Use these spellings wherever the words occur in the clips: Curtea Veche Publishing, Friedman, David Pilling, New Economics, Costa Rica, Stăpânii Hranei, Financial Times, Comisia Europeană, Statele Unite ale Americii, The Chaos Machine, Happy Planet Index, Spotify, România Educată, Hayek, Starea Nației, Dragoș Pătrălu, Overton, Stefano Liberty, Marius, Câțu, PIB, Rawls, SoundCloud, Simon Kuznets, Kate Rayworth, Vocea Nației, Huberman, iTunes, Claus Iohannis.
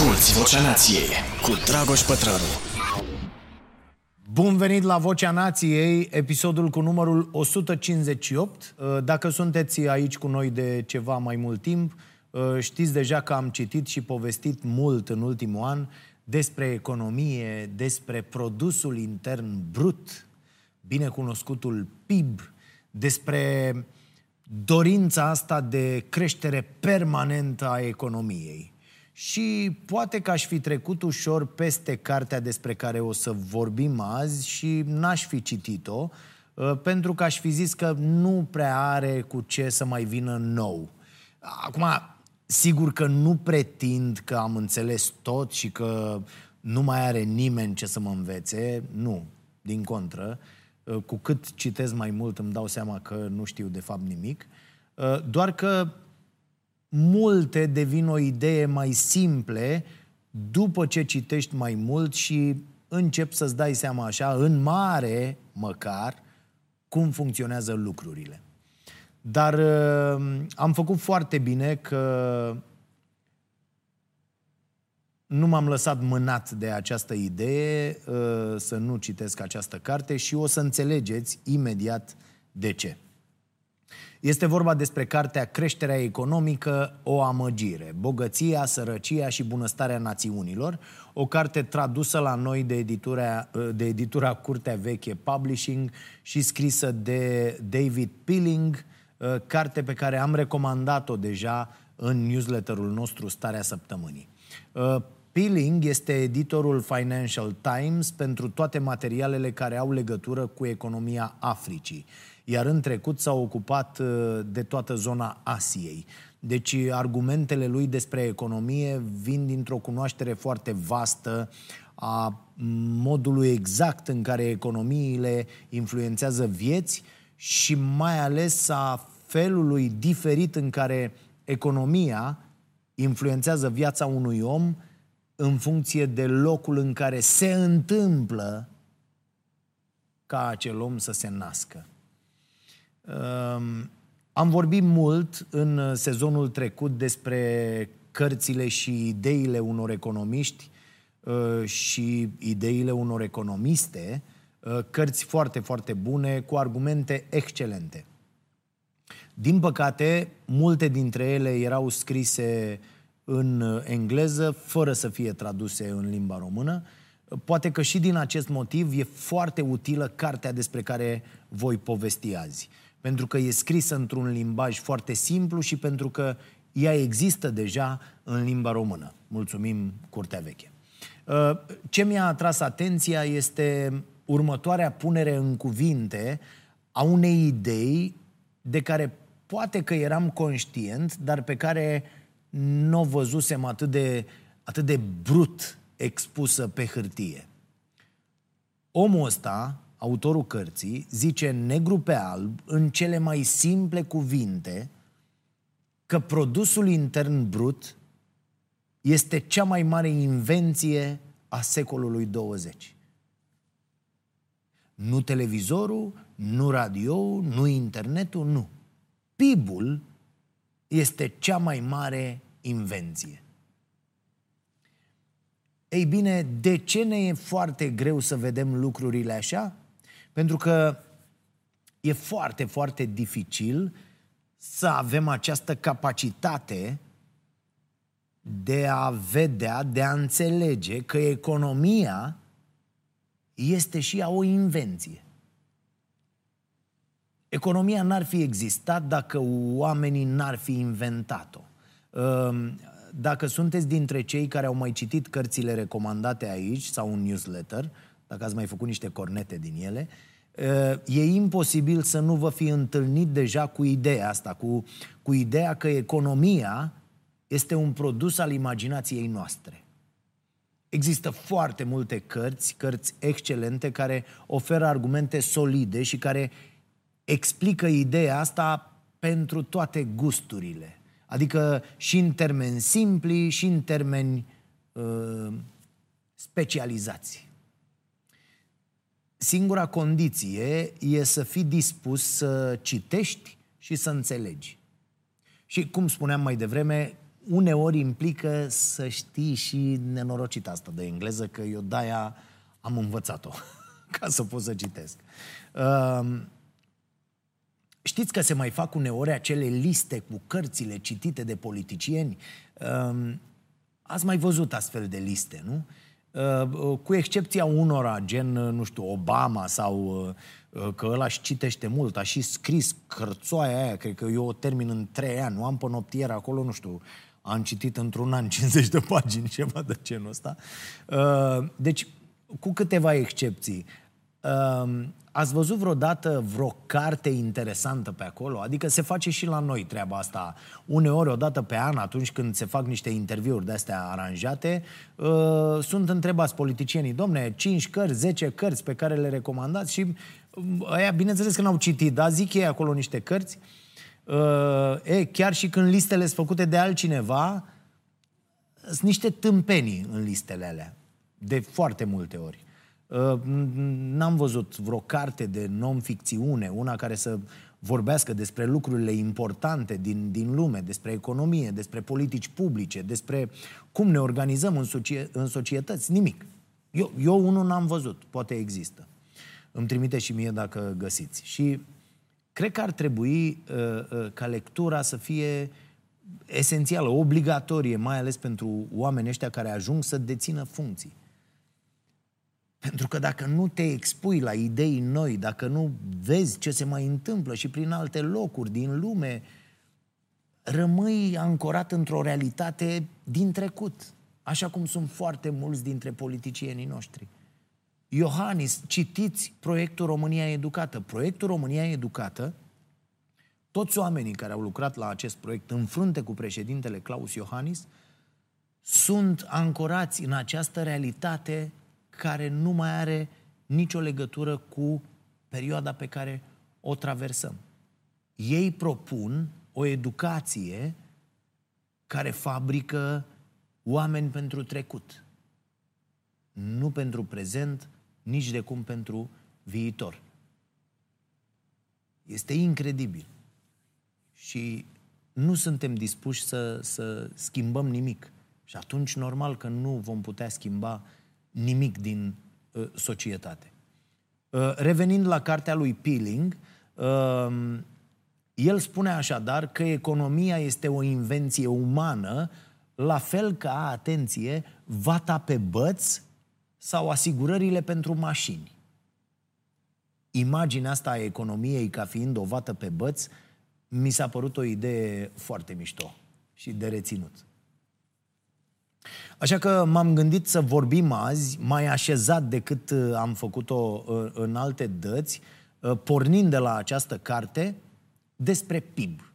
Asculți Vocea Nației cu Dragoș Pătrălu. Bun venit la Vocea Nației, episodul cu numărul 158. Dacă sunteți aici cu noi de ceva mai mult timp, știți deja că am citit și povestit mult în ultimul an despre economie, despre produsul intern brut, binecunoscutul PIB, despre dorința asta de creștere permanentă a economiei. Și poate că aș fi trecut ușor peste cartea despre care o să vorbim azi și n-aș fi citit-o, pentru că aș fi zis că nu prea are cu ce să mai vină nou. Acum, sigur că nu pretind că am înțeles tot și că nu mai are nimeni ce să mă învețe, nu, din contră. Cu cât citesc mai mult îmi dau seama că nu știu de fapt nimic, doar că multe devin o idee mai simple după ce citești mai mult și începi să-ți dai seama așa, în mare măcar, cum funcționează lucrurile. Dar am făcut foarte bine că nu m-am lăsat mânat de această idee să nu citesc această carte și o să înțelegeți imediat de ce. Este vorba despre cartea Creșterea economică, o amăgire, bogăția, sărăcia și bunăstarea națiunilor, o carte tradusă la noi de editura Curtea Veche Publishing și scrisă de David Pilling, carte pe care am recomandat-o deja în newsletterul nostru Starea Săptămânii. Pilling este editorul Financial Times pentru toate materialele care au legătură cu economia Africii, iar în trecut s-a ocupat de toată zona Asiei. Deci argumentele lui despre economie vin dintr-o cunoaștere foarte vastă a modului exact în care economiile influențează vieți și mai ales a felului diferit în care economia influențează viața unui om în funcție de locul în care se întâmplă ca acel om să se nască. Am vorbit mult în sezonul trecut despre cărțile și ideile unor economiști și ideile unor economiste, cărți foarte, foarte bune, cu argumente excelente. Din păcate, multe dintre ele erau scrise în engleză, fără să fie traduse în limba română. Poate că și din acest motiv e foarte utilă cartea despre care voi povesti azi, pentru că e scrisă într-un limbaj foarte simplu și pentru că ea există deja în limba română. Mulțumim, Curtea Veche. Ce mi-a atras atenția este următoarea punere în cuvinte a unei idei de care poate că eram conștient, dar pe care n-o văzusem atât de brut expusă pe hârtie. Omul ăsta, autorul cărții, zice negru pe alb, în cele mai simple cuvinte, că produsul intern brut este cea mai mare invenție a secolului 20. Nu televizorul, nu radioul, nu internetul, nu. PIB-ul este cea mai mare invenție. Ei bine, de ce ne e foarte greu să vedem lucrurile așa? Pentru că e foarte, foarte dificil să avem această capacitate de a vedea, de a înțelege că economia este și ea o invenție. Economia n-ar fi existat dacă oamenii n-ar fi inventat-o. Dacă sunteți dintre cei care au mai citit cărțile recomandate aici sau un newsletter, dacă ați mai făcut niște cornete din ele, e imposibil să nu vă fi întâlnit deja cu ideea asta, cu ideea că economia este un produs al imaginației noastre. Există foarte multe cărți excelente care oferă argumente solide și care explică ideea asta pentru toate gusturile. Adică și în termeni simpli, și în termeni specializați. Singura condiție e să fii dispus să citești și să înțelegi. Și, cum spuneam mai devreme, uneori implică să știi și nenorocita asta de engleză, că eu de-aia am învățat-o, ca să pot să citesc. Știți că se mai fac uneori acele liste cu cărțile citite de politicieni? Ați mai văzut astfel de liste, nu? Cu excepția unora, gen, nu știu, Obama sau că ăla își citește mult, a și scris cărțoaia aia, cred că eu o termin în 3 ani, nu am pănoptieră acolo, nu știu, am citit într-un an 50 de pagini, ceva de genul ăsta. Deci, cu câteva excepții, ați văzut vreodată vreo carte interesantă pe acolo? Adică se face și la noi treaba asta. Uneori, odată pe an, atunci când se fac niște interviuri de-astea aranjate, sunt întrebați politicienii, domne, 5 cărți, 10 cărți pe care le recomandați și aia, bineînțeles că n-au citit, dar zic ei acolo niște cărți. Chiar și când listele sunt făcute de altcineva, sunt niște tâmpenii în listele alea, de foarte multe ori. N-am văzut vreo carte de non-ficțiune, una care să vorbească despre lucrurile importante din lume, despre economie, despre politici publice, despre cum ne organizăm în societăți, nimic. Eu unul n-am văzut, poate există. Îmi trimite și mie dacă găsiți. Și cred că ar trebui ca lectura să fie esențială, obligatorie, mai ales pentru oamenii ăștia care ajung să dețină funcții. Pentru că dacă nu te expui la idei noi, dacă nu vezi ce se mai întâmplă și prin alte locuri din lume, rămâi ancorat într-o realitate din trecut, așa cum sunt foarte mulți dintre politicienii noștri. Iohannis, citiți proiectul România Educată. Proiectul România Educată, toți oamenii care au lucrat la acest proiect în frunte cu președintele Claus Iohannis, sunt ancorați în această realitate care nu mai are nicio legătură cu perioada pe care o traversăm. Ei propun o educație care fabrică oameni pentru trecut. Nu pentru prezent, nici de cum pentru viitor. Este incredibil. Și nu suntem dispuși să schimbăm nimic. Și atunci, normal că nu vom putea schimba nimic din societate. Revenind la cartea lui Pilling, el spune așadar că economia este o invenție umană, la fel ca, atenție, vata pe băți sau asigurările pentru mașini. Imaginea asta a economiei ca fiind o vată pe băți mi s-a părut o idee foarte mișto și de reținut. Așa că m-am gândit să vorbim azi, mai așezat decât am făcut-o în alte dăți, pornind de la această carte, despre PIB.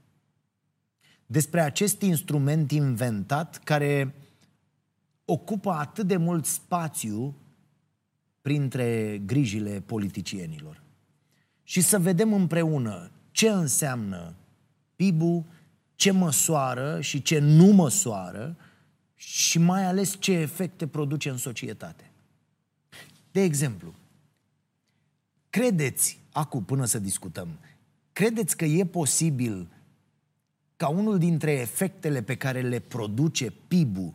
Despre acest instrument inventat care ocupă atât de mult spațiu printre grijile politicienilor. Și să vedem împreună ce înseamnă PIB-ul, ce măsoară și ce nu măsoară, și mai ales ce efecte produce în societate. De exemplu, credeți, acum până să discutăm, credeți că e posibil ca unul dintre efectele pe care le produce PIB-ul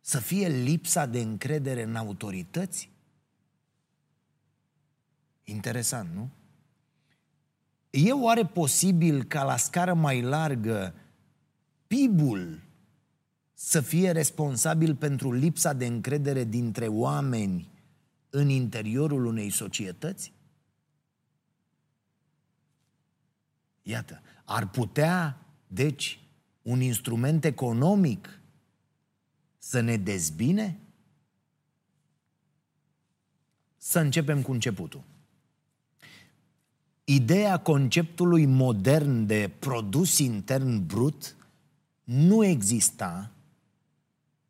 să fie lipsa de încredere în autorități? Interesant, nu? E oare posibil ca la scară mai largă PIB-ul să fie responsabil pentru lipsa de încredere dintre oameni în interiorul unei societăți? Iată, ar putea, deci, un instrument economic să ne dezbine? Să începem cu începutul. Ideea conceptului modern de produs intern brut nu exista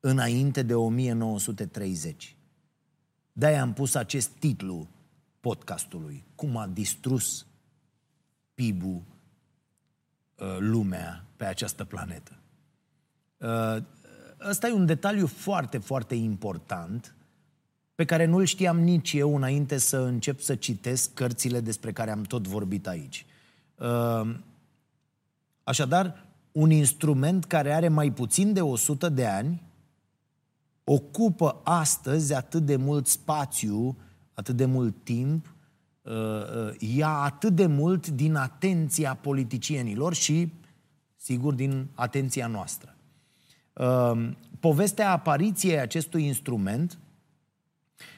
înainte de 1930. De-aia am pus acest titlu podcastului, cum a distrus PIB-ul lumea pe această planetă. Ăsta e un detaliu foarte, foarte important pe care nu-l știam nici eu înainte să încep să citesc cărțile despre care am tot vorbit aici. Așadar, un instrument care are mai puțin de 100 de ani, ocupă astăzi atât de mult spațiu, atât de mult timp, ia atât de mult din atenția politicienilor și, sigur, din atenția noastră. Povestea apariției acestui instrument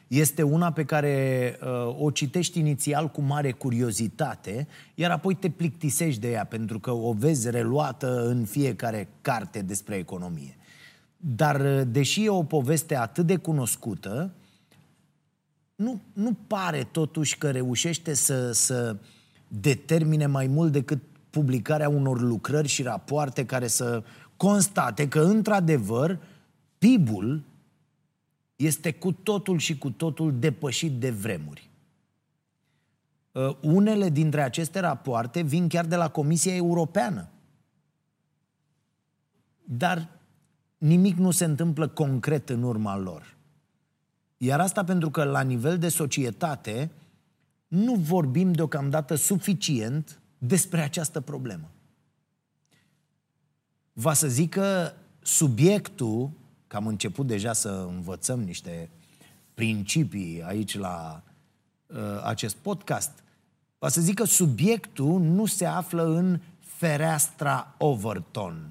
este una pe care o citești inițial cu mare curiozitate, iar apoi te plictisești de ea, pentru că o vezi reluată în fiecare carte despre economie. Dar, deși e o poveste atât de cunoscută, nu pare totuși că reușește să determine mai mult decât publicarea unor lucrări și rapoarte care să constate că, într-adevăr, PIB-ul este cu totul și cu totul depășit de vremuri. Unele dintre aceste rapoarte vin chiar de la Comisia Europeană. Dar nimic nu se întâmplă concret în urma lor. Iar asta pentru că, la nivel de societate, nu vorbim deocamdată suficient despre această problemă. Va să zic că subiectul, că am început deja să învățăm niște principii aici la acest podcast, va să zic că subiectul nu se află în fereastra Overton.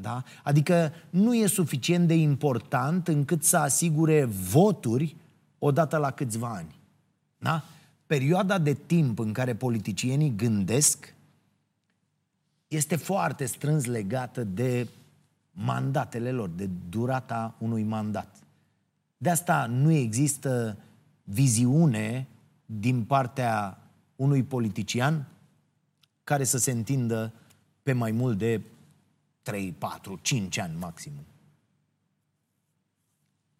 Da? Adică nu e suficient de important încât să asigure voturi odată la câțiva ani. Da? Perioada de timp în care politicienii gândesc este foarte strâns legată de mandatele lor, de durata unui mandat. De asta nu există viziune din partea unui politician care să se întindă pe mai mult de 3, 4, 5 ani maxim.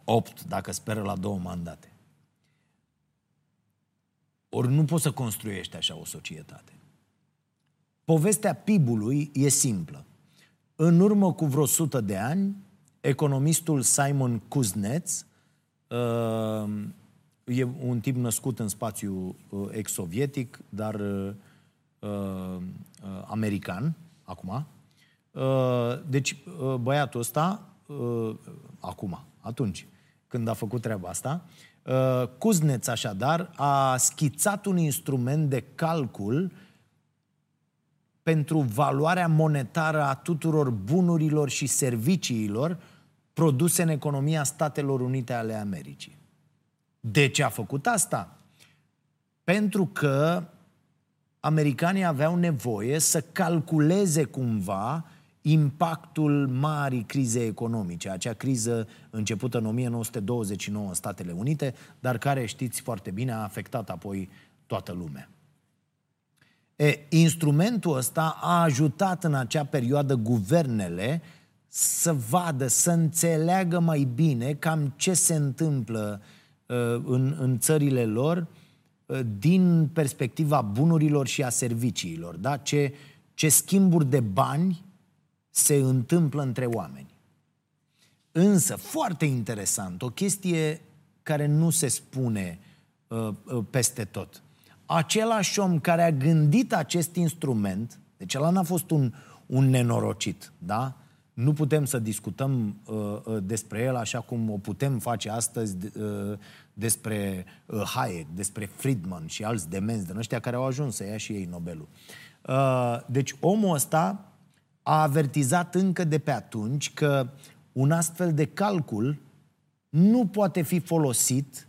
8, dacă speră la 2 mandate. Ori nu poți să construiești așa o societate. Povestea PIB-ului e simplă. În urmă cu vreo 100 de ani, economistul Simon Kuznets, e un tip născut în spațiul ex-sovietic, dar american, acum. Deci, băiatul ăsta, acum, atunci, când a făcut treaba asta, Kuznets, așadar, a schițat un instrument de calcul pentru valoarea monetară a tuturor bunurilor și serviciilor produse în economia Statelor Unite ale Americii. De ce a făcut asta? Pentru că americanii aveau nevoie să calculeze cumva impactul marii crize economice, acea criză începută în 1929 în Statele Unite, dar care, știți foarte bine, a afectat apoi toată lumea. Instrumentul ăsta a ajutat în acea perioadă guvernele să vadă, să înțeleagă mai bine cam ce se întâmplă în țările lor din perspectiva bunurilor și a serviciilor. Da? Ce schimburi de bani se întâmplă între oameni. Însă, foarte interesant, o chestie care nu se spune peste tot. Același om care a gândit acest instrument, deci ăla n-a fost un nenorocit, da? Nu putem să discutăm despre el așa cum o putem face astăzi despre Hayek, despre Friedman și alți demenți din ăștia care au ajuns să ia și ei Nobelul. Deci omul ăsta a avertizat încă de pe atunci că un astfel de calcul nu poate fi folosit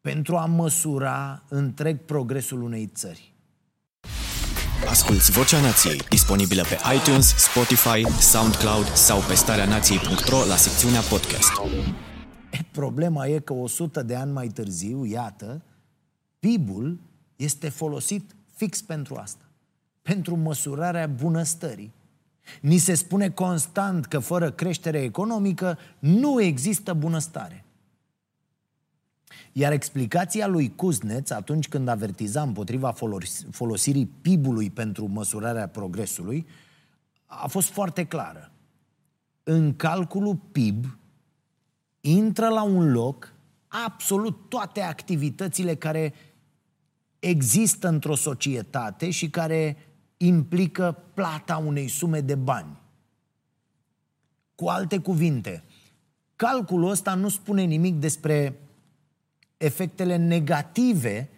pentru a măsura întreg progresul unei țări. Asculți Vocea Nației, disponibilă pe iTunes, Spotify, SoundCloud sau pe stareanației.ro la secțiunea podcast. Problema e că 100 de ani mai târziu, iată, PIB-ul este folosit fix pentru asta, pentru măsurarea bunăstării. Ni se spune constant că fără creștere economică nu există bunăstare. Iar explicația lui Kuznets, atunci când avertiza împotriva folosirii PIB-ului pentru măsurarea progresului, a fost foarte clară. În calculul PIB intră la un loc absolut toate activitățile care există într-o societate și care implică plata unei sume de bani. Cu alte cuvinte, calculul ăsta nu spune nimic despre efectele negative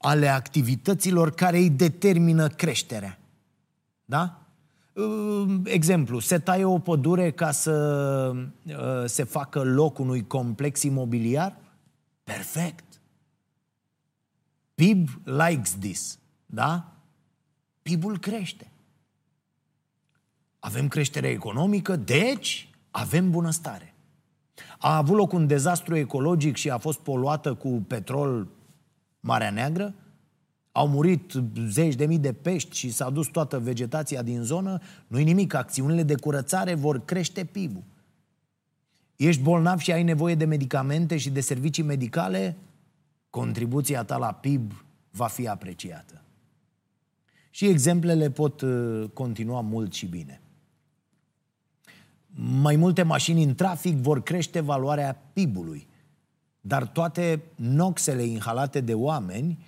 ale activităților care îi determină creșterea. Da? Exemplu, se taie o pădure ca să se facă loc unui complex imobiliar? Perfect. PIB likes this. Da? PIB-ul crește. Avem creștere economică, deci avem bunăstare. A avut loc un dezastru ecologic și a fost poluată cu petrol Marea Neagră? Au murit zeci de mii de pești și s-a dus toată vegetația din zonă? Nu-i nimic, acțiunile de curățare vor crește PIB-ul. Ești bolnav și ai nevoie de medicamente și de servicii medicale? Contribuția ta la PIB va fi apreciată. Și exemplele pot continua mult și bine. Mai multe mașini în trafic vor crește valoarea PIB-ului, dar toate noxele inhalate de oameni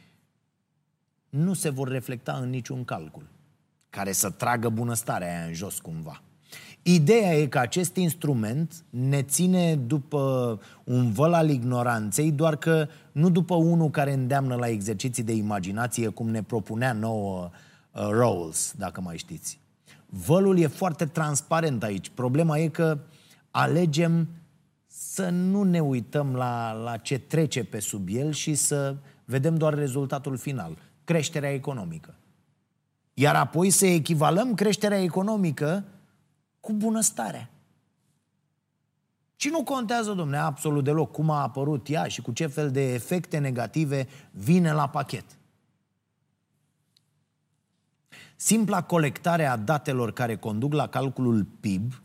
nu se vor reflecta în niciun calcul care să tragă bunăstarea aia în jos cumva. Ideea e că acest instrument ne ține după un văl al ignoranței, doar că nu după unul care îndeamnă la exerciții de imaginație, cum ne propunea nouă Rawls, dacă mai știți. Vălul e foarte transparent aici. Problema e că alegem să nu ne uităm la ce trece pe sub el și să vedem doar rezultatul final, creșterea economică. Iar apoi să echivalăm creșterea economică cu bunăstarea. Și nu contează, dom'le, absolut deloc cum a apărut ea și cu ce fel de efecte negative vine la pachet. Simpla colectare a datelor care conduc la calculul PIB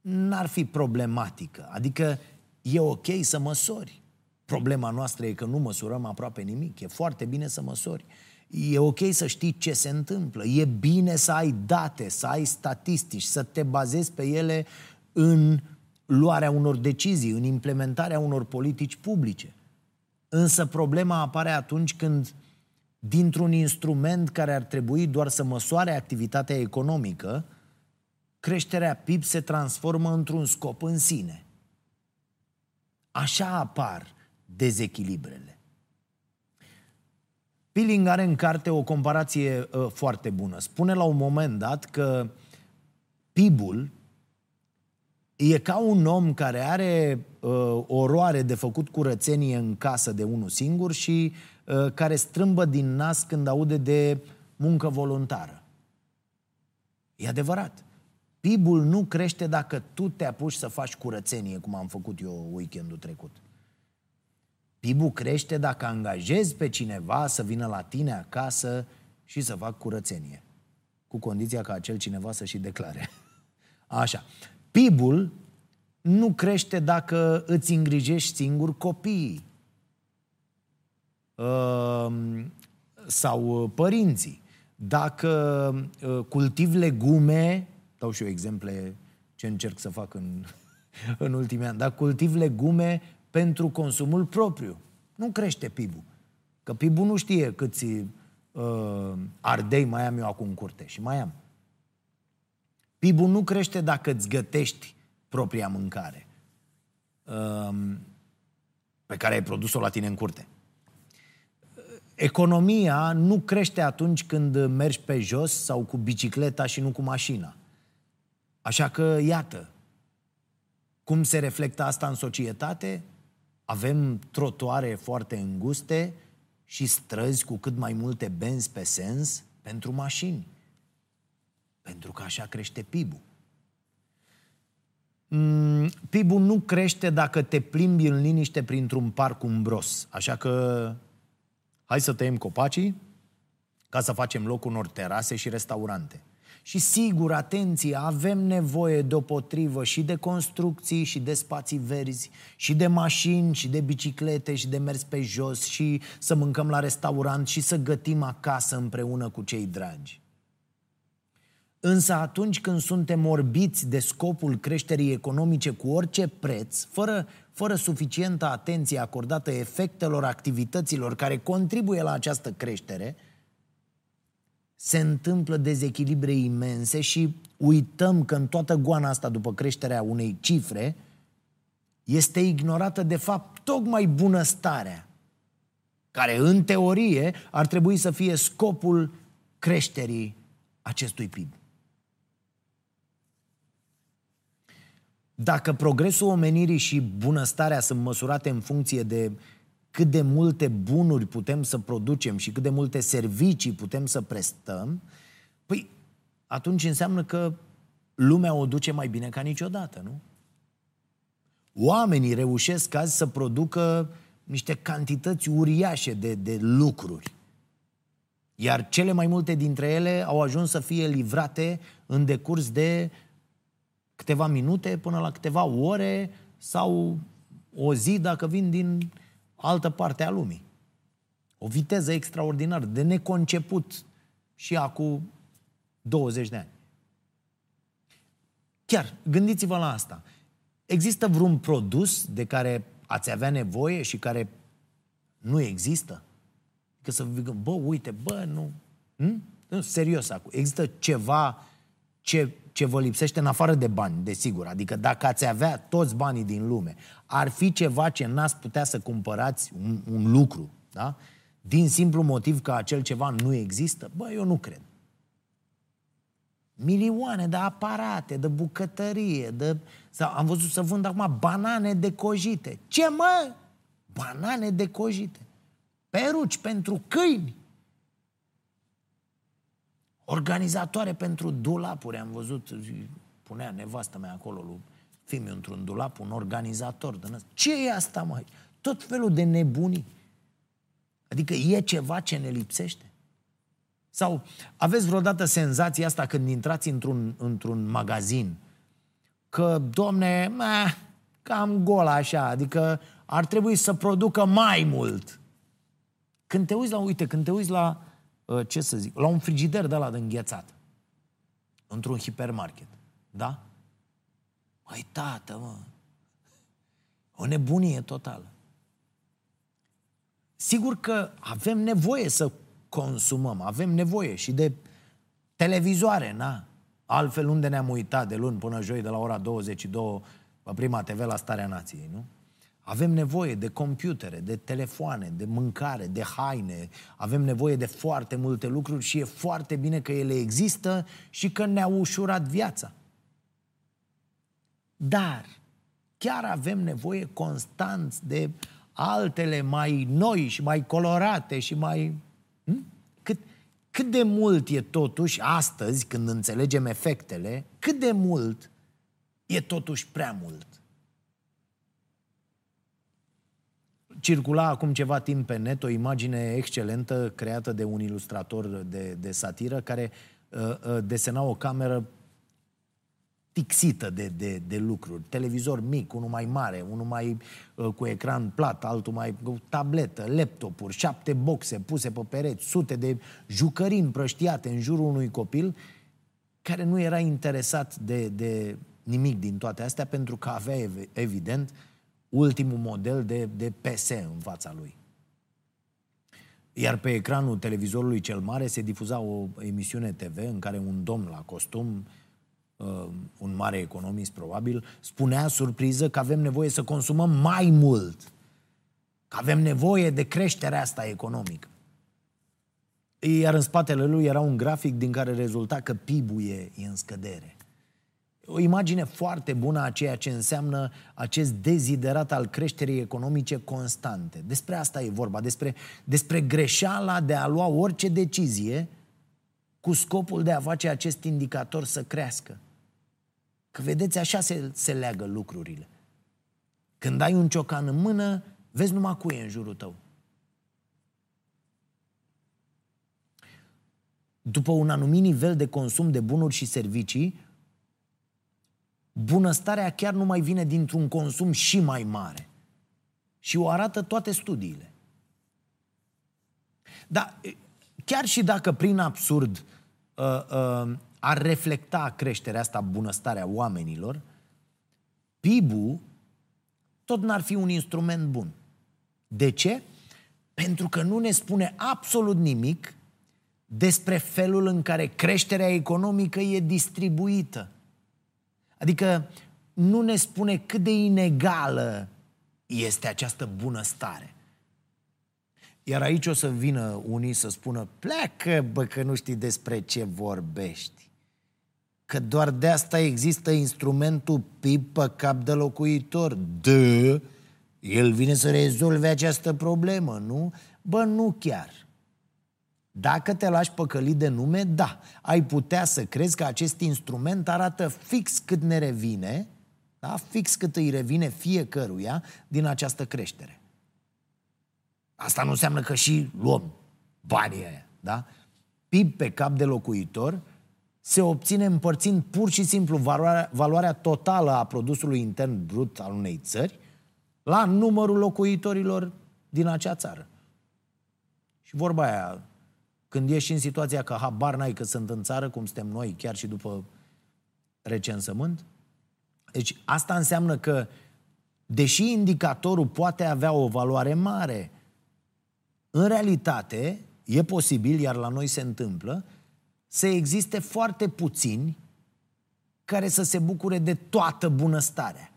n-ar fi problematică. Adică e ok să măsori. Problema noastră e că nu măsurăm aproape nimic. E foarte bine să măsori. E ok să știi ce se întâmplă. E bine să ai date, să ai statistici, să te bazezi pe ele în luarea unor decizii, în implementarea unor politici publice. Însă problema apare atunci când dintr-un instrument care ar trebui doar să măsoare activitatea economică, creșterea PIB se transformă într-un scop în sine. Așa apar dezechilibrele. Pilling are în carte o comparație foarte bună. Spune la un moment dat că PIB-ul e ca un om care are oroare de făcut curățenie în casă de unul singur și care strâmbă din nas când aude de muncă voluntară. E adevărat. PIB-ul nu crește dacă tu te apuci să faci curățenie, cum am făcut eu weekendul trecut. PIB-ul crește dacă angajezi pe cineva să vină la tine acasă și să facă curățenie. Cu condiția ca acel cineva să și declare. Așa. PIB-ul nu crește dacă îți îngrijești singur copiii sau părinții, dacă cultivi legume, dau și eu exemple ce încerc să fac în ultimii ani, dacă cultivi legume pentru consumul propriu, nu crește PIB-ul. Că PIB-ul nu știe câți ardei mai am eu acum în curte și mai am. PIB-ul nu crește dacă îți gătești propria mâncare pe care ai produs-o la tine în curte. Economia nu crește atunci când mergi pe jos sau cu bicicleta și nu cu mașina. Așa că, iată, cum se reflectă asta în societate? Avem trotuare foarte înguste și străzi cu cât mai multe benzi pe sens pentru mașini. Pentru că așa crește PIB-ul. PIB-ul nu crește dacă te plimbi în liniște printr-un parc umbros. Așa că hai să tăiem copacii ca să facem loc unor terase și restaurante. Și sigur, atenție, avem nevoie deopotrivă și de construcții și de spații verzi, și de mașini, și de biciclete, și de mers pe jos, și să mâncăm la restaurant, și să gătim acasă împreună cu cei dragi. Însă atunci când suntem orbiți de scopul creșterii economice cu orice preț, fără suficientă atenție acordată efectelor activităților care contribuie la această creștere, se întâmplă dezechilibre imense și uităm că în toată goana asta după creșterea unei cifre este ignorată de fapt tocmai bunăstarea, care în teorie ar trebui să fie scopul creșterii acestui PIB. Dacă progresul omenirii și bunăstarea sunt măsurate în funcție de cât de multe bunuri putem să producem și cât de multe servicii putem să prestăm, păi atunci înseamnă că lumea o duce mai bine ca niciodată, nu? Oamenii reușesc azi să producă niște cantități uriașe de lucruri, iar cele mai multe dintre ele au ajuns să fie livrate în decurs de câteva minute până la câteva ore sau o zi dacă vin din altă parte a lumii. O viteză extraordinară, de neconceput și acum 20 de ani. Chiar, gândiți-vă la asta. Există vreun produs de care ați avea nevoie și care nu există? Că să vă gândiți, bă, uite, bă, nu... Nu, serios acum. Există ceva ce vă lipsește în afară de bani, desigur. Adică dacă ați avea toți banii din lume, ar fi ceva ce n-ați putea să cumpărați un lucru, da? Din simplu motiv că acel ceva nu există? Bă, eu nu cred. Milioane de aparate, de bucătărie, am văzut să vând acum banane decojite. Ce, mă? Banane decojite. Peruci pentru câini. Organizatoare pentru dulapuri, am văzut, punea nevastă mea acolo, lui fimiu într-un dulap, un organizator. Ce e asta, mă? Tot felul de nebunii. Adică e ceva ce ne lipsește? Sau aveți vreodată senzația asta când intrați într-un magazin că, domne, cam gol așa, adică ar trebui să producă mai mult. Când te uiți la, ce să zic, la un frigider de ăla de înghețat, într-un hipermarket, da? Măi, tată, mă, o nebunie totală. Sigur că avem nevoie să consumăm, avem nevoie și de televizoare, na? Altfel unde ne-am uitat de luni până joi de la ora 22 la Prima TV la Starea Nației, nu? Avem nevoie de computere, de telefoane, de mâncare, de haine. Avem nevoie de foarte multe lucruri și e foarte bine că ele există și că ne-au ușurat viața. Dar chiar avem nevoie constant de altele mai noi și mai colorate și mai... Cât de mult e totuși astăzi, când înțelegem efectele, cât de mult e totuși prea mult? Circula acum ceva timp pe net o imagine excelentă creată de un ilustrator de satiră care desena o cameră tixită de lucruri. Televizor mic, unul mai mare, unul mai cu ecran plat, altul mai cu tabletă, laptopuri, 7 boxe puse pe pereți, sute de jucării împrăștiate în jurul unui copil care nu era interesat de nimic din toate astea pentru că avea, evident, ultimul model de PS în fața lui. Iar pe ecranul televizorului cel mare se difuza o emisiune TV în care un domn la costum, un mare economist probabil, spunea, surpriză, că avem nevoie să consumăm mai mult, că avem nevoie de creșterea asta economică. Iar în spatele lui era un grafic din care rezulta că PIB-ul e în scădere. O imagine foarte bună a ceea ce înseamnă acest deziderat al creșterii economice constante. Despre asta e vorba, despre greșeala de a lua orice decizie cu scopul de a face acest indicator să crească. Că vedeți, așa se leagă lucrurile. Când ai un ciocan în mână, vezi numai cui e în jurul tău. După un anumit nivel de consum de bunuri și servicii, bunăstarea chiar nu mai vine dintr-un consum și mai mare. Și o arată toate studiile. Dar chiar și dacă prin absurd ar reflecta creșterea asta bunăstarea oamenilor, PIB-ul tot n-ar fi un instrument bun. De ce? Pentru că nu ne spune absolut nimic despre felul în care creșterea economică e distribuită. Adică nu ne spune cât de inegală este această bunăstare. Iar aici o să vină unii să spună: pleacă, bă, că nu știi despre ce vorbești. Că doar de asta există instrumentul PIB pe cap de locuitor. Dă, el vine să rezolve această problemă, nu? Bă, nu chiar. Dacă te lași păcălit de nume, da, ai putea să crezi că acest instrument arată fix cât ne revine, da? Fix cât îi revine fiecăruia din această creștere. Asta nu înseamnă că și luăm banii aia, da? PIB pe cap de locuitor se obține împărțind pur și simplu valoarea totală a produsului intern brut al unei țări la numărul locuitorilor din acea țară. Și vorba aia, când ești în situația că habar n-ai că sunt în țară, cum suntem noi, chiar și după recensământ. Deci asta înseamnă că, deși indicatorul poate avea o valoare mare, în realitate e posibil, iar la noi se întâmplă, să existe foarte puțini care să se bucure de toată bunăstarea.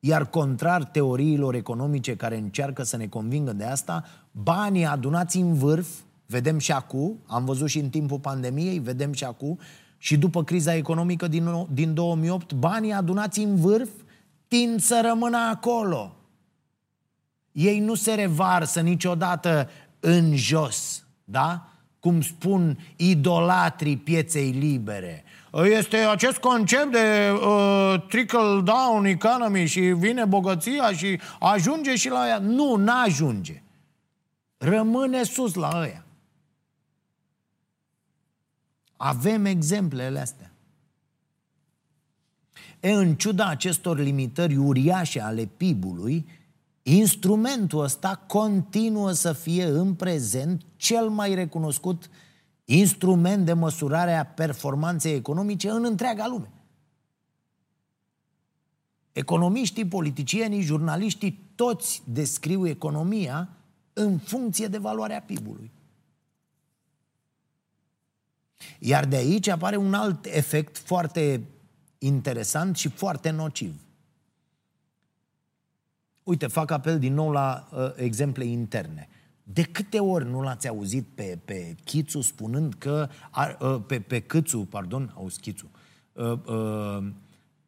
Iar contrar teoriilor economice care încearcă să ne convingă de asta, banii adunați în vârf, vedem și acum, am văzut și în timpul pandemiei, vedem și acum, și după criza economică din 2008, banii adunați în vârf tind să rămână acolo. Ei nu se revarsă niciodată în jos, da? Cum spun idolatrii pieței libere. Este acest concept de trickle-down economy și vine bogăția și ajunge și la aia. Nu, n-ajunge. Rămâne sus la aia. Avem exemplele astea. E, în ciuda acestor limitări uriașe ale PIB-ului, instrumentul ăsta continuă să fie în prezent cel mai recunoscut instrument de măsurare a performanței economice în întreaga lume. Economiștii, politicienii, jurnaliștii, toți descriu economia în funcție de valoarea PIB-ului. Iar de aici apare un alt efect foarte interesant și foarte nociv. Uite, fac apel din nou la exemple interne. De câte ori nu l-ați auzit pe Chițu spunând că... Pe Câțu, pardon, auzi, Chițu.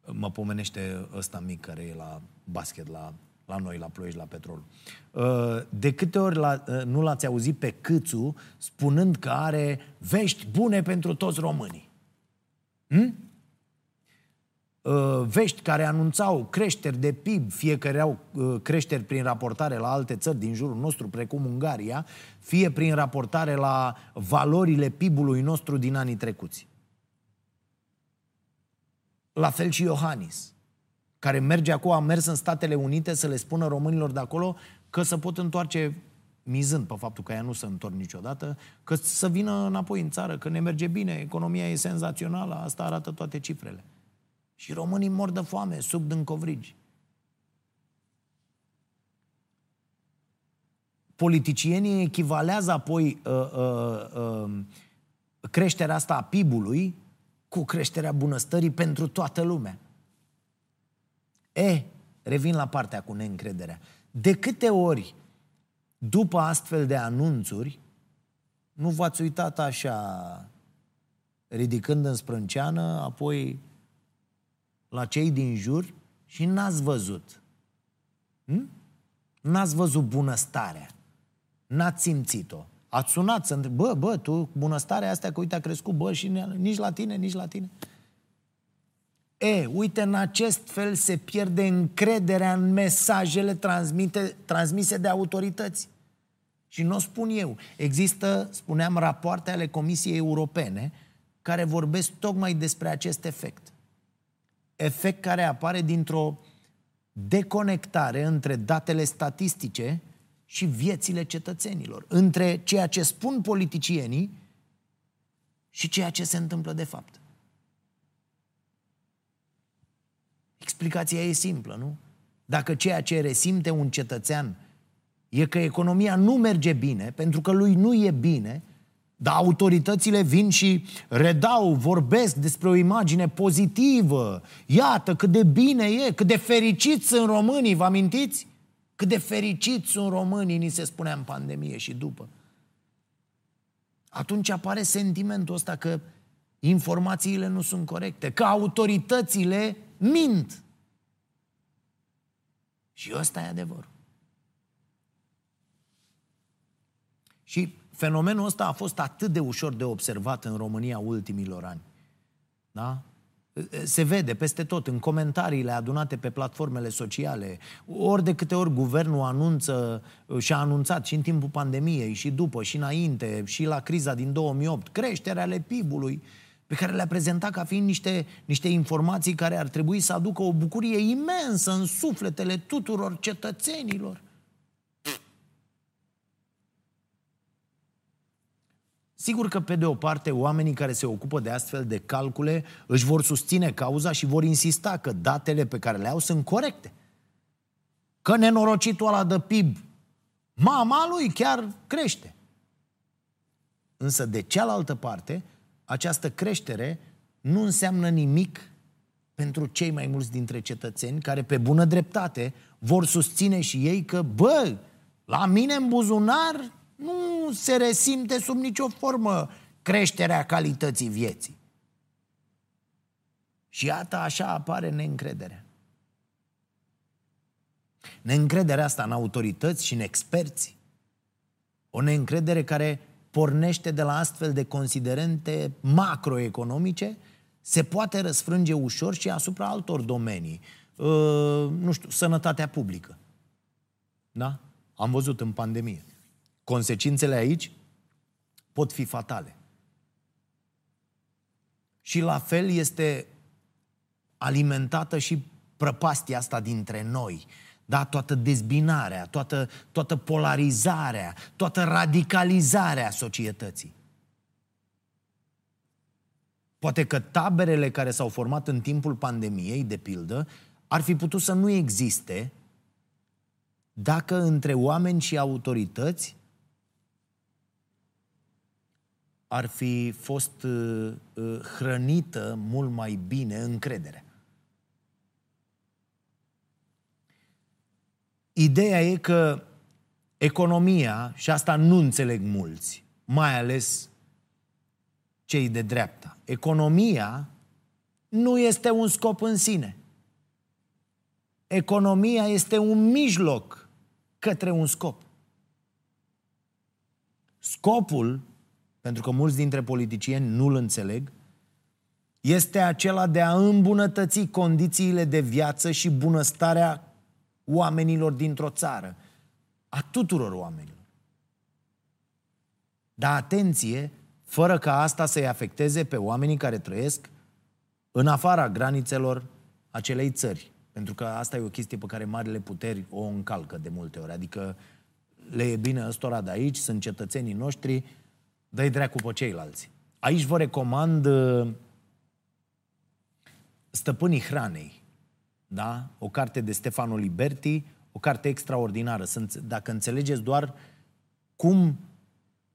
Mă pomenește ăsta mic care e la basket, la noi, la Ploiești, la Petrol. De câte ori nu l-ați auzit pe Câțu spunând că are vești bune pentru toți românii? Vești care anunțau creșteri de PIB, fie că erau creșteri prin raportare la alte țări din jurul nostru, precum Ungaria, fie prin raportare la valorile PIB-ului nostru din anii trecuți. La fel și Iohannis, care merge acolo, a mers în Statele Unite să le spună românilor de acolo că se pot întoarce, mizând pe faptul că ea nu se întorc niciodată, că să vină înapoi în țară, că ne merge bine, economia e senzațională, asta arată toate cifrele. Și românii mor de foame, sub din covrigi. Politicienii echivalează apoi creșterea asta a PIB-ului cu creșterea bunăstării pentru toată lumea. Revin la partea cu neîncrederea. De câte ori, după astfel de anunțuri, nu v-ați uitat așa, ridicând în sprânceană, apoi la cei din jur și n-ați văzut. N-ați văzut bunăstarea. N-ați simțit-o. Ați sunat să întrebi: bă, tu, bunăstarea asta, că uite a crescut, bă, și nici la tine, nici la tine. Uite, în acest fel se pierde încrederea în mesajele transmise de autorități. Și nu o spun eu. Există, spuneam, rapoarte ale Comisiei Europene care vorbesc tocmai despre acest efect. Efect care apare dintr-o deconectare între datele statistice și viețile cetățenilor, între ceea ce spun politicienii și ceea ce se întâmplă de fapt. Explicația e simplă, nu? Dacă ceea ce resimte un cetățean e că economia nu merge bine, pentru că lui nu e bine, Dar autoritățile vin și redau, vorbesc despre o imagine pozitivă. Iată cât de bine e, cât de fericiți sunt românii, vă amintiți? Cât de fericiți sunt românii, ni se spunea în pandemie și după. Atunci apare sentimentul ăsta că informațiile nu sunt corecte, că autoritățile mint. Și ăsta e adevărul. Și fenomenul ăsta a fost atât de ușor de observat în România ultimilor ani. Da? Se vede peste tot, în comentariile adunate pe platformele sociale, ori de câte ori guvernul anunță, și-a anunțat și în timpul pandemiei, și după, și înainte, și la criza din 2008, creșterea ale PIB-ului, pe care le-a prezentat ca fiind niște informații care ar trebui să aducă o bucurie imensă în sufletele tuturor cetățenilor. Sigur că, pe de o parte, oamenii care se ocupă de astfel de calcule își vor susține cauza și vor insista că datele pe care le au sunt corecte. Că nenorocitul ăla de PIB, mama lui, chiar crește. Însă, de cealaltă parte, această creștere nu înseamnă nimic pentru cei mai mulți dintre cetățeni care, pe bună dreptate, vor susține și ei că, bă, la mine în buzunar nu se resimte sub nicio formă creșterea calității vieții. Și iată, așa apare neîncrederea. Neîncrederea asta în autorități și în experți. O neîncredere care pornește de la astfel de considerente macroeconomice, se poate răsfrânge ușor și asupra altor domenii. Nu știu, sănătatea publică. Da? Am văzut în pandemie. Consecințele aici pot fi fatale. Și la fel este alimentată și prăpastia asta dintre noi. Da? Toată dezbinarea, toată polarizarea, toată radicalizarea societății. Poate că taberele care s-au format în timpul pandemiei, de pildă, ar fi putut să nu existe dacă între oameni și autorități ar fi fost hrănită mult mai bine încrederea. Ideea e că economia, și asta nu înțeleg mulți, mai ales cei de dreapta, economia nu este un scop în sine. Economia este un mijloc către un scop. Scopul, pentru că mulți dintre politicieni nu-l înțeleg, este acela de a îmbunătăți condițiile de viață și bunăstarea oamenilor dintr-o țară, a tuturor oamenilor. Dar atenție, fără ca asta să-i afecteze pe oamenii care trăiesc în afara granițelor acelei țări. Pentru că asta e o chestie pe care marile puteri o încalcă de multe ori. Adică le e bine ăstora de aici, sunt cetățenii noștri, dă-i dracu pe ceilalți. Aici vă recomand Stăpânii Hranei. Da? O carte de Stefano Liberty, o carte extraordinară. Dacă înțelegeți doar cum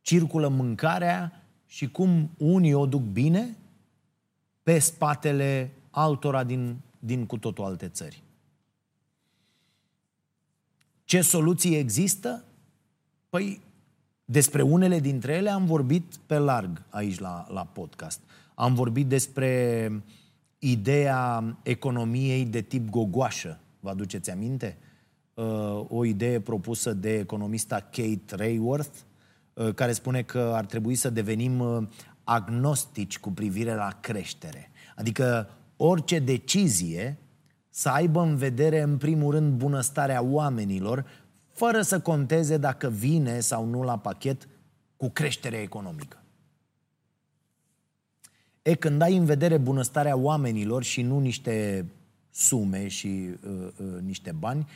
circulă mâncarea și cum unii o duc bine pe spatele altora din cu totul alte țări. Ce soluții există? Păi, despre unele dintre ele am vorbit pe larg aici la podcast. Am vorbit despre ideea economiei de tip gogoașă. Vă aduceți aminte? O idee propusă de economista Kate Rayworth, care spune că ar trebui să devenim agnostici cu privire la creștere. Adică orice decizie să aibă în vedere, în primul rând, bunăstarea oamenilor, fără să conteze dacă vine sau nu la pachet cu creștere economică. Când ai în vedere bunăstarea oamenilor și nu niște sume și niște bani,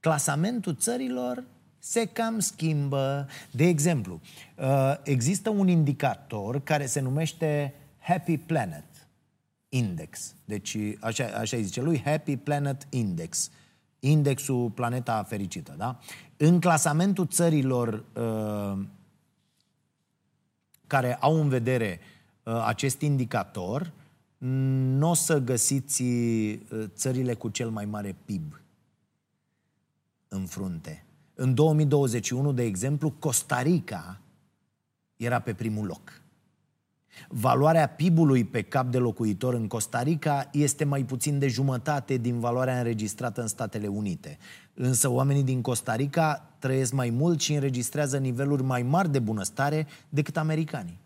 clasamentul țărilor se cam schimbă. De exemplu, există un indicator care se numește Happy Planet Index. Deci, așa zice lui, Happy Planet Index. Indexul Planeta Fericită, da? În clasamentul țărilor care au în vedere acest indicator, nu o să găsiți țările cu cel mai mare PIB în frunte. În 2021, de exemplu, Costa Rica era pe primul loc. Valoarea PIB-ului pe cap de locuitor în Costa Rica este mai puțin de jumătate din valoarea înregistrată în Statele Unite. Însă oamenii din Costa Rica trăiesc mai mult și înregistrează niveluri mai mari de bunăstare decât americanii.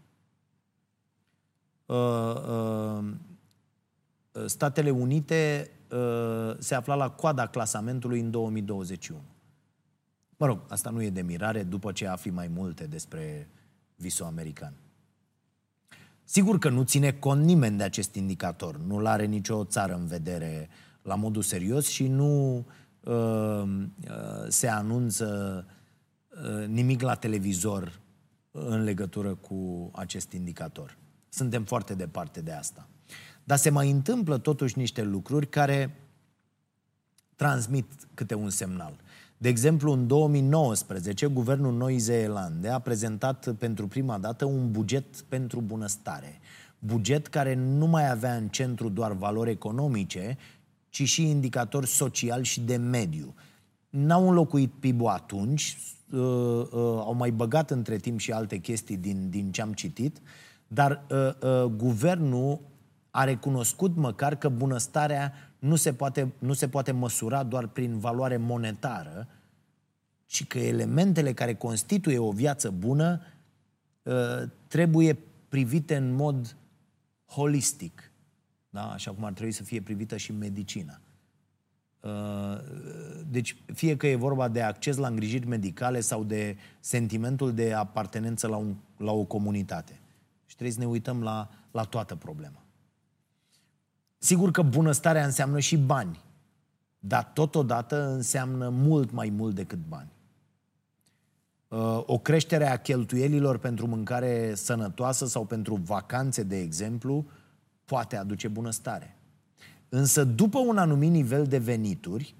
Statele Unite se afla la coada clasamentului în 2021. Mă rog, asta nu e de mirare după ce afli mai multe despre visul american. Sigur că nu ține cont nimeni de acest indicator, nu-l are nicio țară în vedere la modul serios și nu se anunță nimic la televizor în legătură cu acest indicator. Suntem foarte departe de asta. Dar se mai întâmplă totuși niște lucruri care transmit câte un semnal. De exemplu, în 2019, guvernul Noii Zeelande a prezentat pentru prima dată un buget pentru bunăstare. Buget care nu mai avea în centru doar valori economice, ci și indicatori sociali și de mediu. N-au înlocuit PIB-ul atunci, au mai băgat între timp și alte chestii din ce am citit, dar guvernul a recunoscut măcar că bunăstarea nu se poate măsura doar prin valoare monetară, ci că elementele care constituie o viață bună trebuie privite în mod holistic. Da? Așa cum ar trebui să fie privită și medicina. Deci, fie că e vorba de acces la îngrijiri medicale sau de sentimentul de apartenență la o comunitate. Și trebuie să ne uităm la toată problema. Sigur că bunăstarea înseamnă și bani, dar totodată înseamnă mult mai mult decât bani. O creștere a cheltuielilor pentru mâncare sănătoasă sau pentru vacanțe, de exemplu, poate aduce bunăstare. Însă, după un anumit nivel de venituri,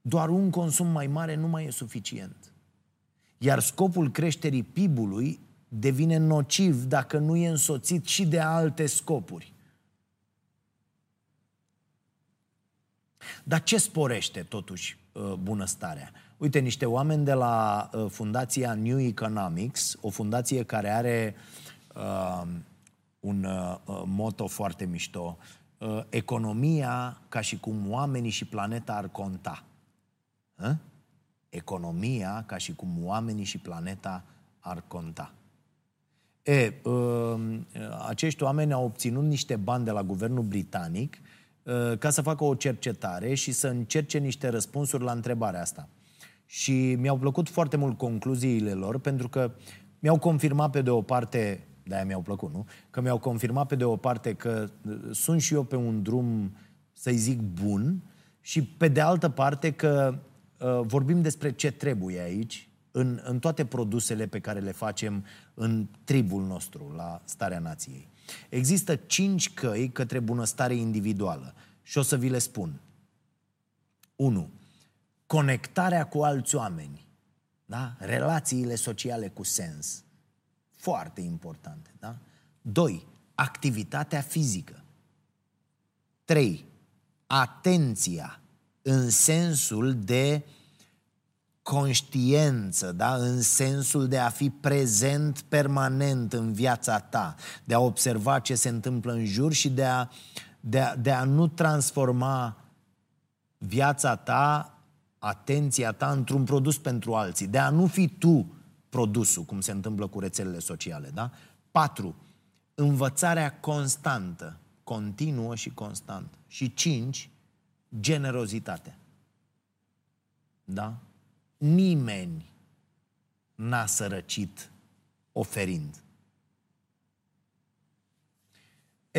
doar un consum mai mare nu mai e suficient. Iar scopul creșterii PIB-ului devine nociv dacă nu e însoțit și de alte scopuri. Dar ce sporește, totuși, bunăstarea? Uite, niște oameni de la fundația New Economics, o fundație care are un motto foarte mișto, economia ca și cum oamenii și planeta ar conta. Economia ca și cum oamenii și planeta ar conta. Acești oameni au obținut niște bani de la guvernul britanic ca să facă o cercetare și să încerce niște răspunsuri la întrebarea asta. Și mi-au plăcut foarte mult concluziile lor, pentru că mi-au confirmat pe de o parte, de-aia mi-au plăcut, nu? Că mi-au confirmat pe de o parte că sunt și eu pe un drum, să-i zic, bun, și pe de altă parte că vorbim despre ce trebuie aici, în toate produsele pe care le facem în tribul nostru, la Starea Nației. Există 5 căi către bunăstare individuală și o să vi le spun. 1. Conectarea cu alți oameni. Da? Relațiile sociale cu sens. Foarte importante. Da? 2. Activitatea fizică. 3. Atenția în sensul de conștiență, da? În sensul de a fi prezent permanent în viața ta, de a observa ce se întâmplă în jur și de a nu transforma viața ta, atenția ta, într-un produs pentru alții, de a nu fi tu produsul, cum se întâmplă cu rețelele sociale. Da? 4. Învățarea constantă, continuă și constantă. Și 5. Generozitatea. Da? Nimeni n-a sărăcit oferind.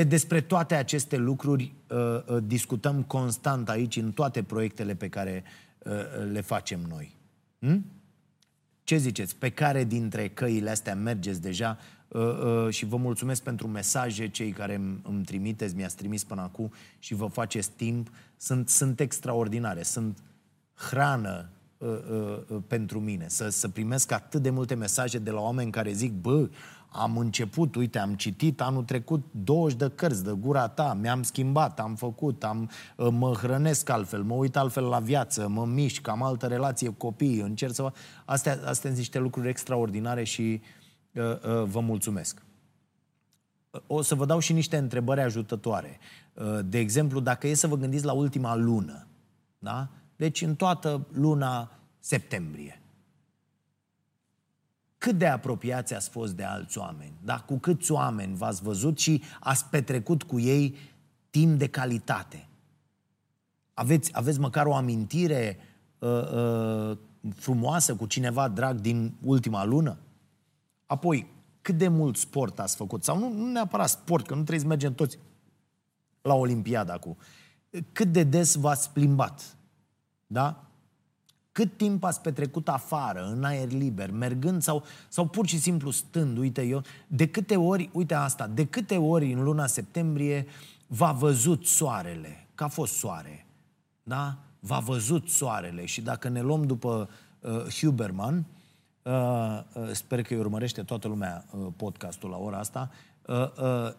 Despre toate aceste lucruri discutăm constant aici, în toate proiectele pe care le facem noi. Ce ziceți? Pe care dintre căile astea mergeți deja? Și vă mulțumesc pentru mesaje, cei care îmi trimiteți, mi-ați trimis până acum și vă faceți timp. Sunt extraordinare, sunt hrană pentru mine. Să primesc atât de multe mesaje de la oameni care zic, bă, am început, uite, am citit anul trecut 20 de cărți de gura ta, mi-am schimbat, am făcut, mă hrănesc altfel, mă uit altfel la viață, mă mișc, am altă relație cu copiii, încerc să... Astea sunt niște lucruri extraordinare și vă mulțumesc. O să vă dau și niște întrebări ajutătoare. De exemplu, dacă e să vă gândiți la ultima lună, da? Deci în toată luna septembrie, cât de apropiați ați fost de alți oameni? Da? Cu câți oameni v-ați văzut și ați petrecut cu ei timp de calitate? Aveți măcar o amintire frumoasă cu cineva drag din ultima lună? Apoi, cât de mult sport ați făcut? Sau nu neapărat sport, că nu trebuie să mergem toți la Olimpiada acum. Cât de des v-ați plimbat? Da? Cât timp ați petrecut afară, în aer liber, mergând sau pur și simplu stând? Uite, eu, de câte ori, uite asta, de câte ori în luna septembrie v-a văzut soarele? Că a fost soare, da? V-a văzut soarele și dacă ne luăm după Huberman, sper că îi urmărește toată lumea podcastul la ora asta,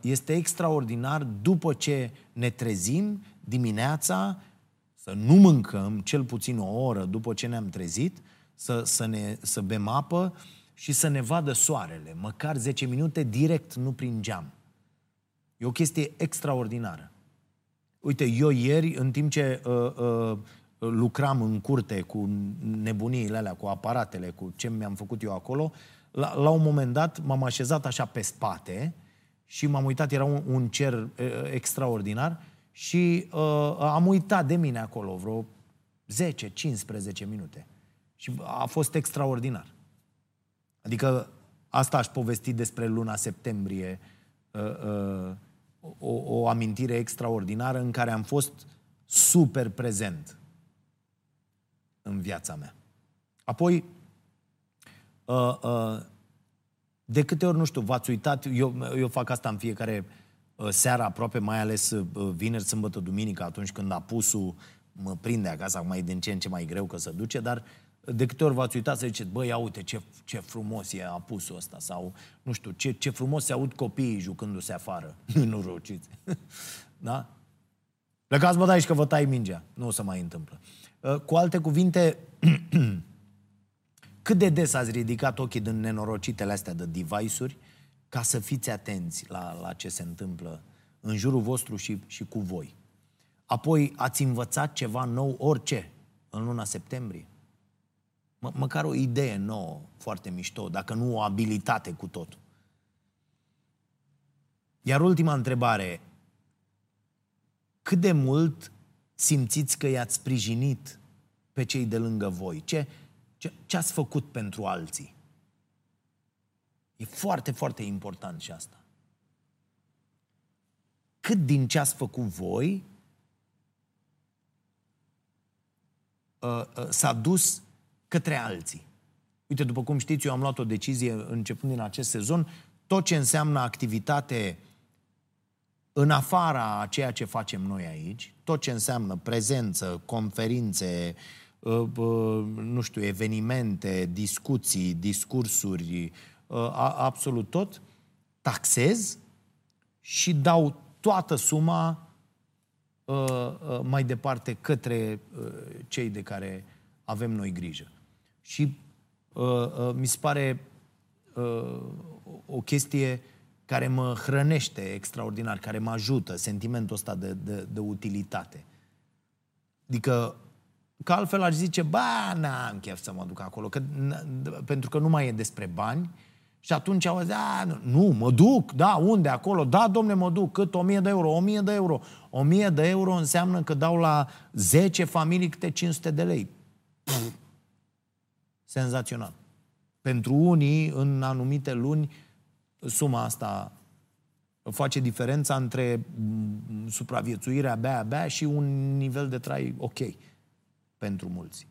este extraordinar după ce ne trezim dimineața, să nu mâncăm cel puțin o oră după ce ne-am trezit, să bem apă și să ne vadă soarele, măcar 10 minute direct, nu prin geam. E o chestie extraordinară. Uite, eu ieri, în timp ce lucram în curte cu nebuniile alea, cu aparatele, cu ce mi-am făcut eu acolo, la un moment dat m-am așezat așa pe spate și m-am uitat, era un cer extraordinar și am uitat de mine acolo vreo 10-15 minute. Și a fost extraordinar. Adică asta aș povesti despre luna septembrie, o amintire extraordinară în care am fost super prezent în viața mea. Apoi, de câte ori, nu știu, v-ați uitat, eu fac asta în fiecare seara aproape, mai ales vineri, sâmbătă, duminică, atunci când apusul mă prinde acasă, acum e din ce în ce mai greu că se duce, dar de câte ori v-ați uitat să ziceți, bă, ia uite ce frumos e apusul ăsta, sau, nu știu, ce frumos se aud copiii jucându-se afară, norociți. Da? Plecați, bă, de aici că vă tai mingea. Nu o să mai întâmplă. Cu alte cuvinte, cât de des ați ridicat ochii din nenorocitele astea de device-uri ca să fiți atenți la ce se întâmplă în jurul vostru și cu voi. Apoi, ați învățat ceva nou, orice, în luna septembrie? Măcar o idee nouă, foarte mișto, dacă nu o abilitate cu totul. Iar ultima întrebare, cât de mult simțiți că i-ați sprijinit pe cei de lângă voi? Ce ați făcut pentru alții? E foarte, foarte important și asta. Cât din ce ați făcut voi s-a dus către alții? Uite, după cum știți, eu am luat o decizie începând din acest sezon, tot ce înseamnă activitate în afara a ceea ce facem noi aici, tot ce înseamnă prezență, conferințe, nu știu, evenimente, discuții, discursuri, absolut tot, taxez și dau toată suma mai departe către cei de care avem noi grijă. Și mi se pare o chestie care mă hrănește extraordinar, care mă ajută, sentimentul ăsta de utilitate. Adică, că altfel aș zice, ba, n-am chef să mă duc acolo, pentru că nu mai e despre bani. Și atunci au zis, nu, mă duc, da, unde, acolo, da, domne, mă duc, cât, 1.000 de euro, 1.000 de euro. 1.000 de euro înseamnă că dau la 10 familii câte 500 de lei. Pff, senzațional. Pentru unii, în anumite luni, suma asta face diferența între supraviețuirea abia și un nivel de trai ok pentru mulți.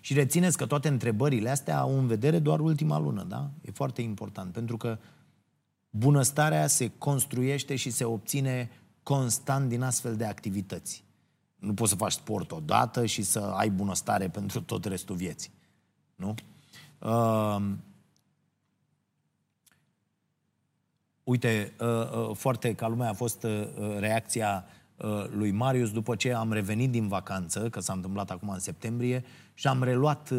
Și rețineți că toate întrebările astea au în vedere doar ultima lună, da? E foarte important, pentru că bunăstarea se construiește și se obține constant din astfel de activități. Nu poți să faci sport odată și să ai bunăstare pentru tot restul vieții. Nu? Uite, foarte ca lumea a fost reacția lui Marius după ce am revenit din vacanță, că s-a întâmplat acum în septembrie, și am reluat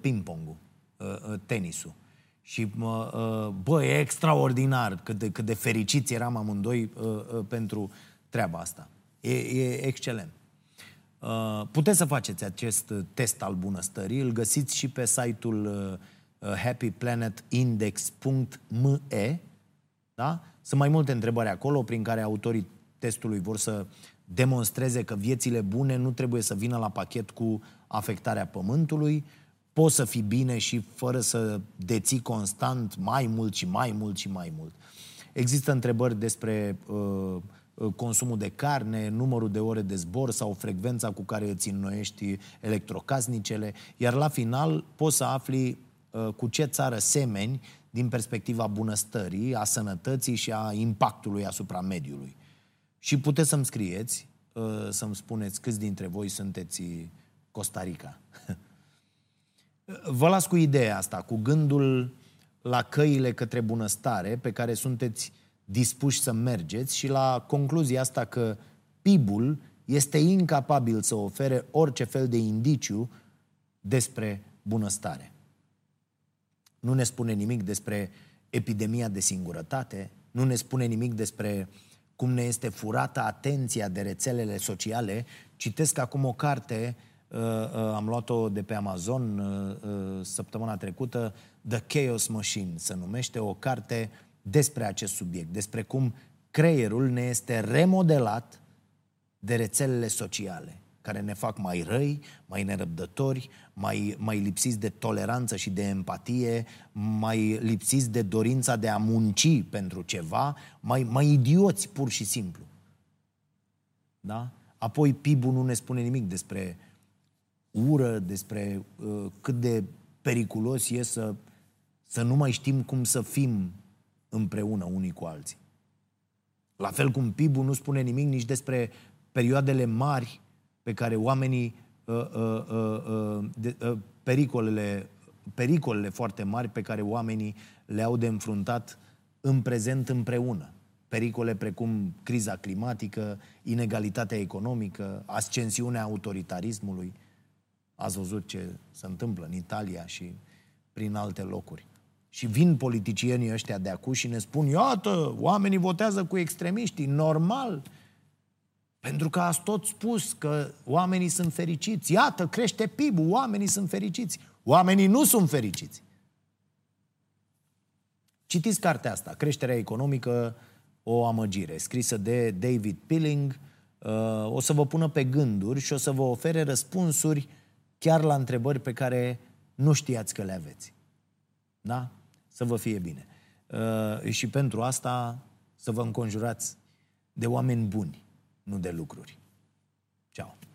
ping-pong-ul, tenisul. Și, bă, e extraordinar cât de fericiți eram amândoi pentru treaba asta. E excelent. Puteți să faceți acest test al bunăstării, îl găsiți și pe site-ul happyplanetindex.me, da? Sunt mai multe întrebări acolo prin care autorii testului vor să demonstreze că viețile bune nu trebuie să vină la pachet cu afectarea pământului, poți să fii bine și fără să deții constant mai mult și mai mult și mai mult. Există întrebări despre consumul de carne, numărul de ore de zbor sau frecvența cu care îți înnoiești electrocasnicele, iar la final poți să afli cu ce țară semeni din perspectiva bunăstării, a sănătății și a impactului asupra mediului. Și puteți să-mi scrieți, să-mi spuneți câți dintre voi sunteți Costa Rica. Vă las cu ideea asta, cu gândul la căile către bunăstare pe care sunteți dispuși să mergeți și la concluzia asta că PIB-ul este incapabil să ofere orice fel de indiciu despre bunăstare. Nu ne spune nimic despre epidemia de singurătate, nu ne spune nimic despre cum ne este furată atenția de rețelele sociale. Citesc acum o carte, am luat-o de pe Amazon săptămâna trecută, The Chaos Machine se numește, o carte despre acest subiect, despre cum creierul ne este remodelat de rețelele sociale, care ne fac mai răi, mai nerăbdători, mai lipsiți de toleranță și de empatie, mai lipsiți de dorința de a munci pentru ceva, mai idioți pur și simplu. Da? Apoi PIB-ul nu ne spune nimic despre ură, despre cât de periculos e să nu mai știm cum să fim împreună unii cu alții. La fel cum PIB-ul nu spune nimic nici despre perioadele mari pe care oamenii pericolele foarte mari pe care oamenii le-au de înfruntat în prezent împreună. Pericole precum criza climatică, inegalitatea economică, ascensiunea autoritarismului. Ați văzut ce se întâmplă în Italia și prin alte locuri. Și vin politicienii ăștia de acum și ne spun, iată, oamenii votează cu extremiștii, normal, pentru că ați tot spus că oamenii sunt fericiți. Iată, crește PIB-ul, oamenii sunt fericiți. Oamenii nu sunt fericiți. Citiți cartea asta, Creșterea economică, o amăgire, scrisă de David Pilling. O să vă pună pe gânduri și o să vă ofere răspunsuri chiar la întrebări pe care nu știați că le aveți. Da? Să vă fie bine. Și pentru asta să vă înconjurați de oameni buni, nu de lucruri. Ciao.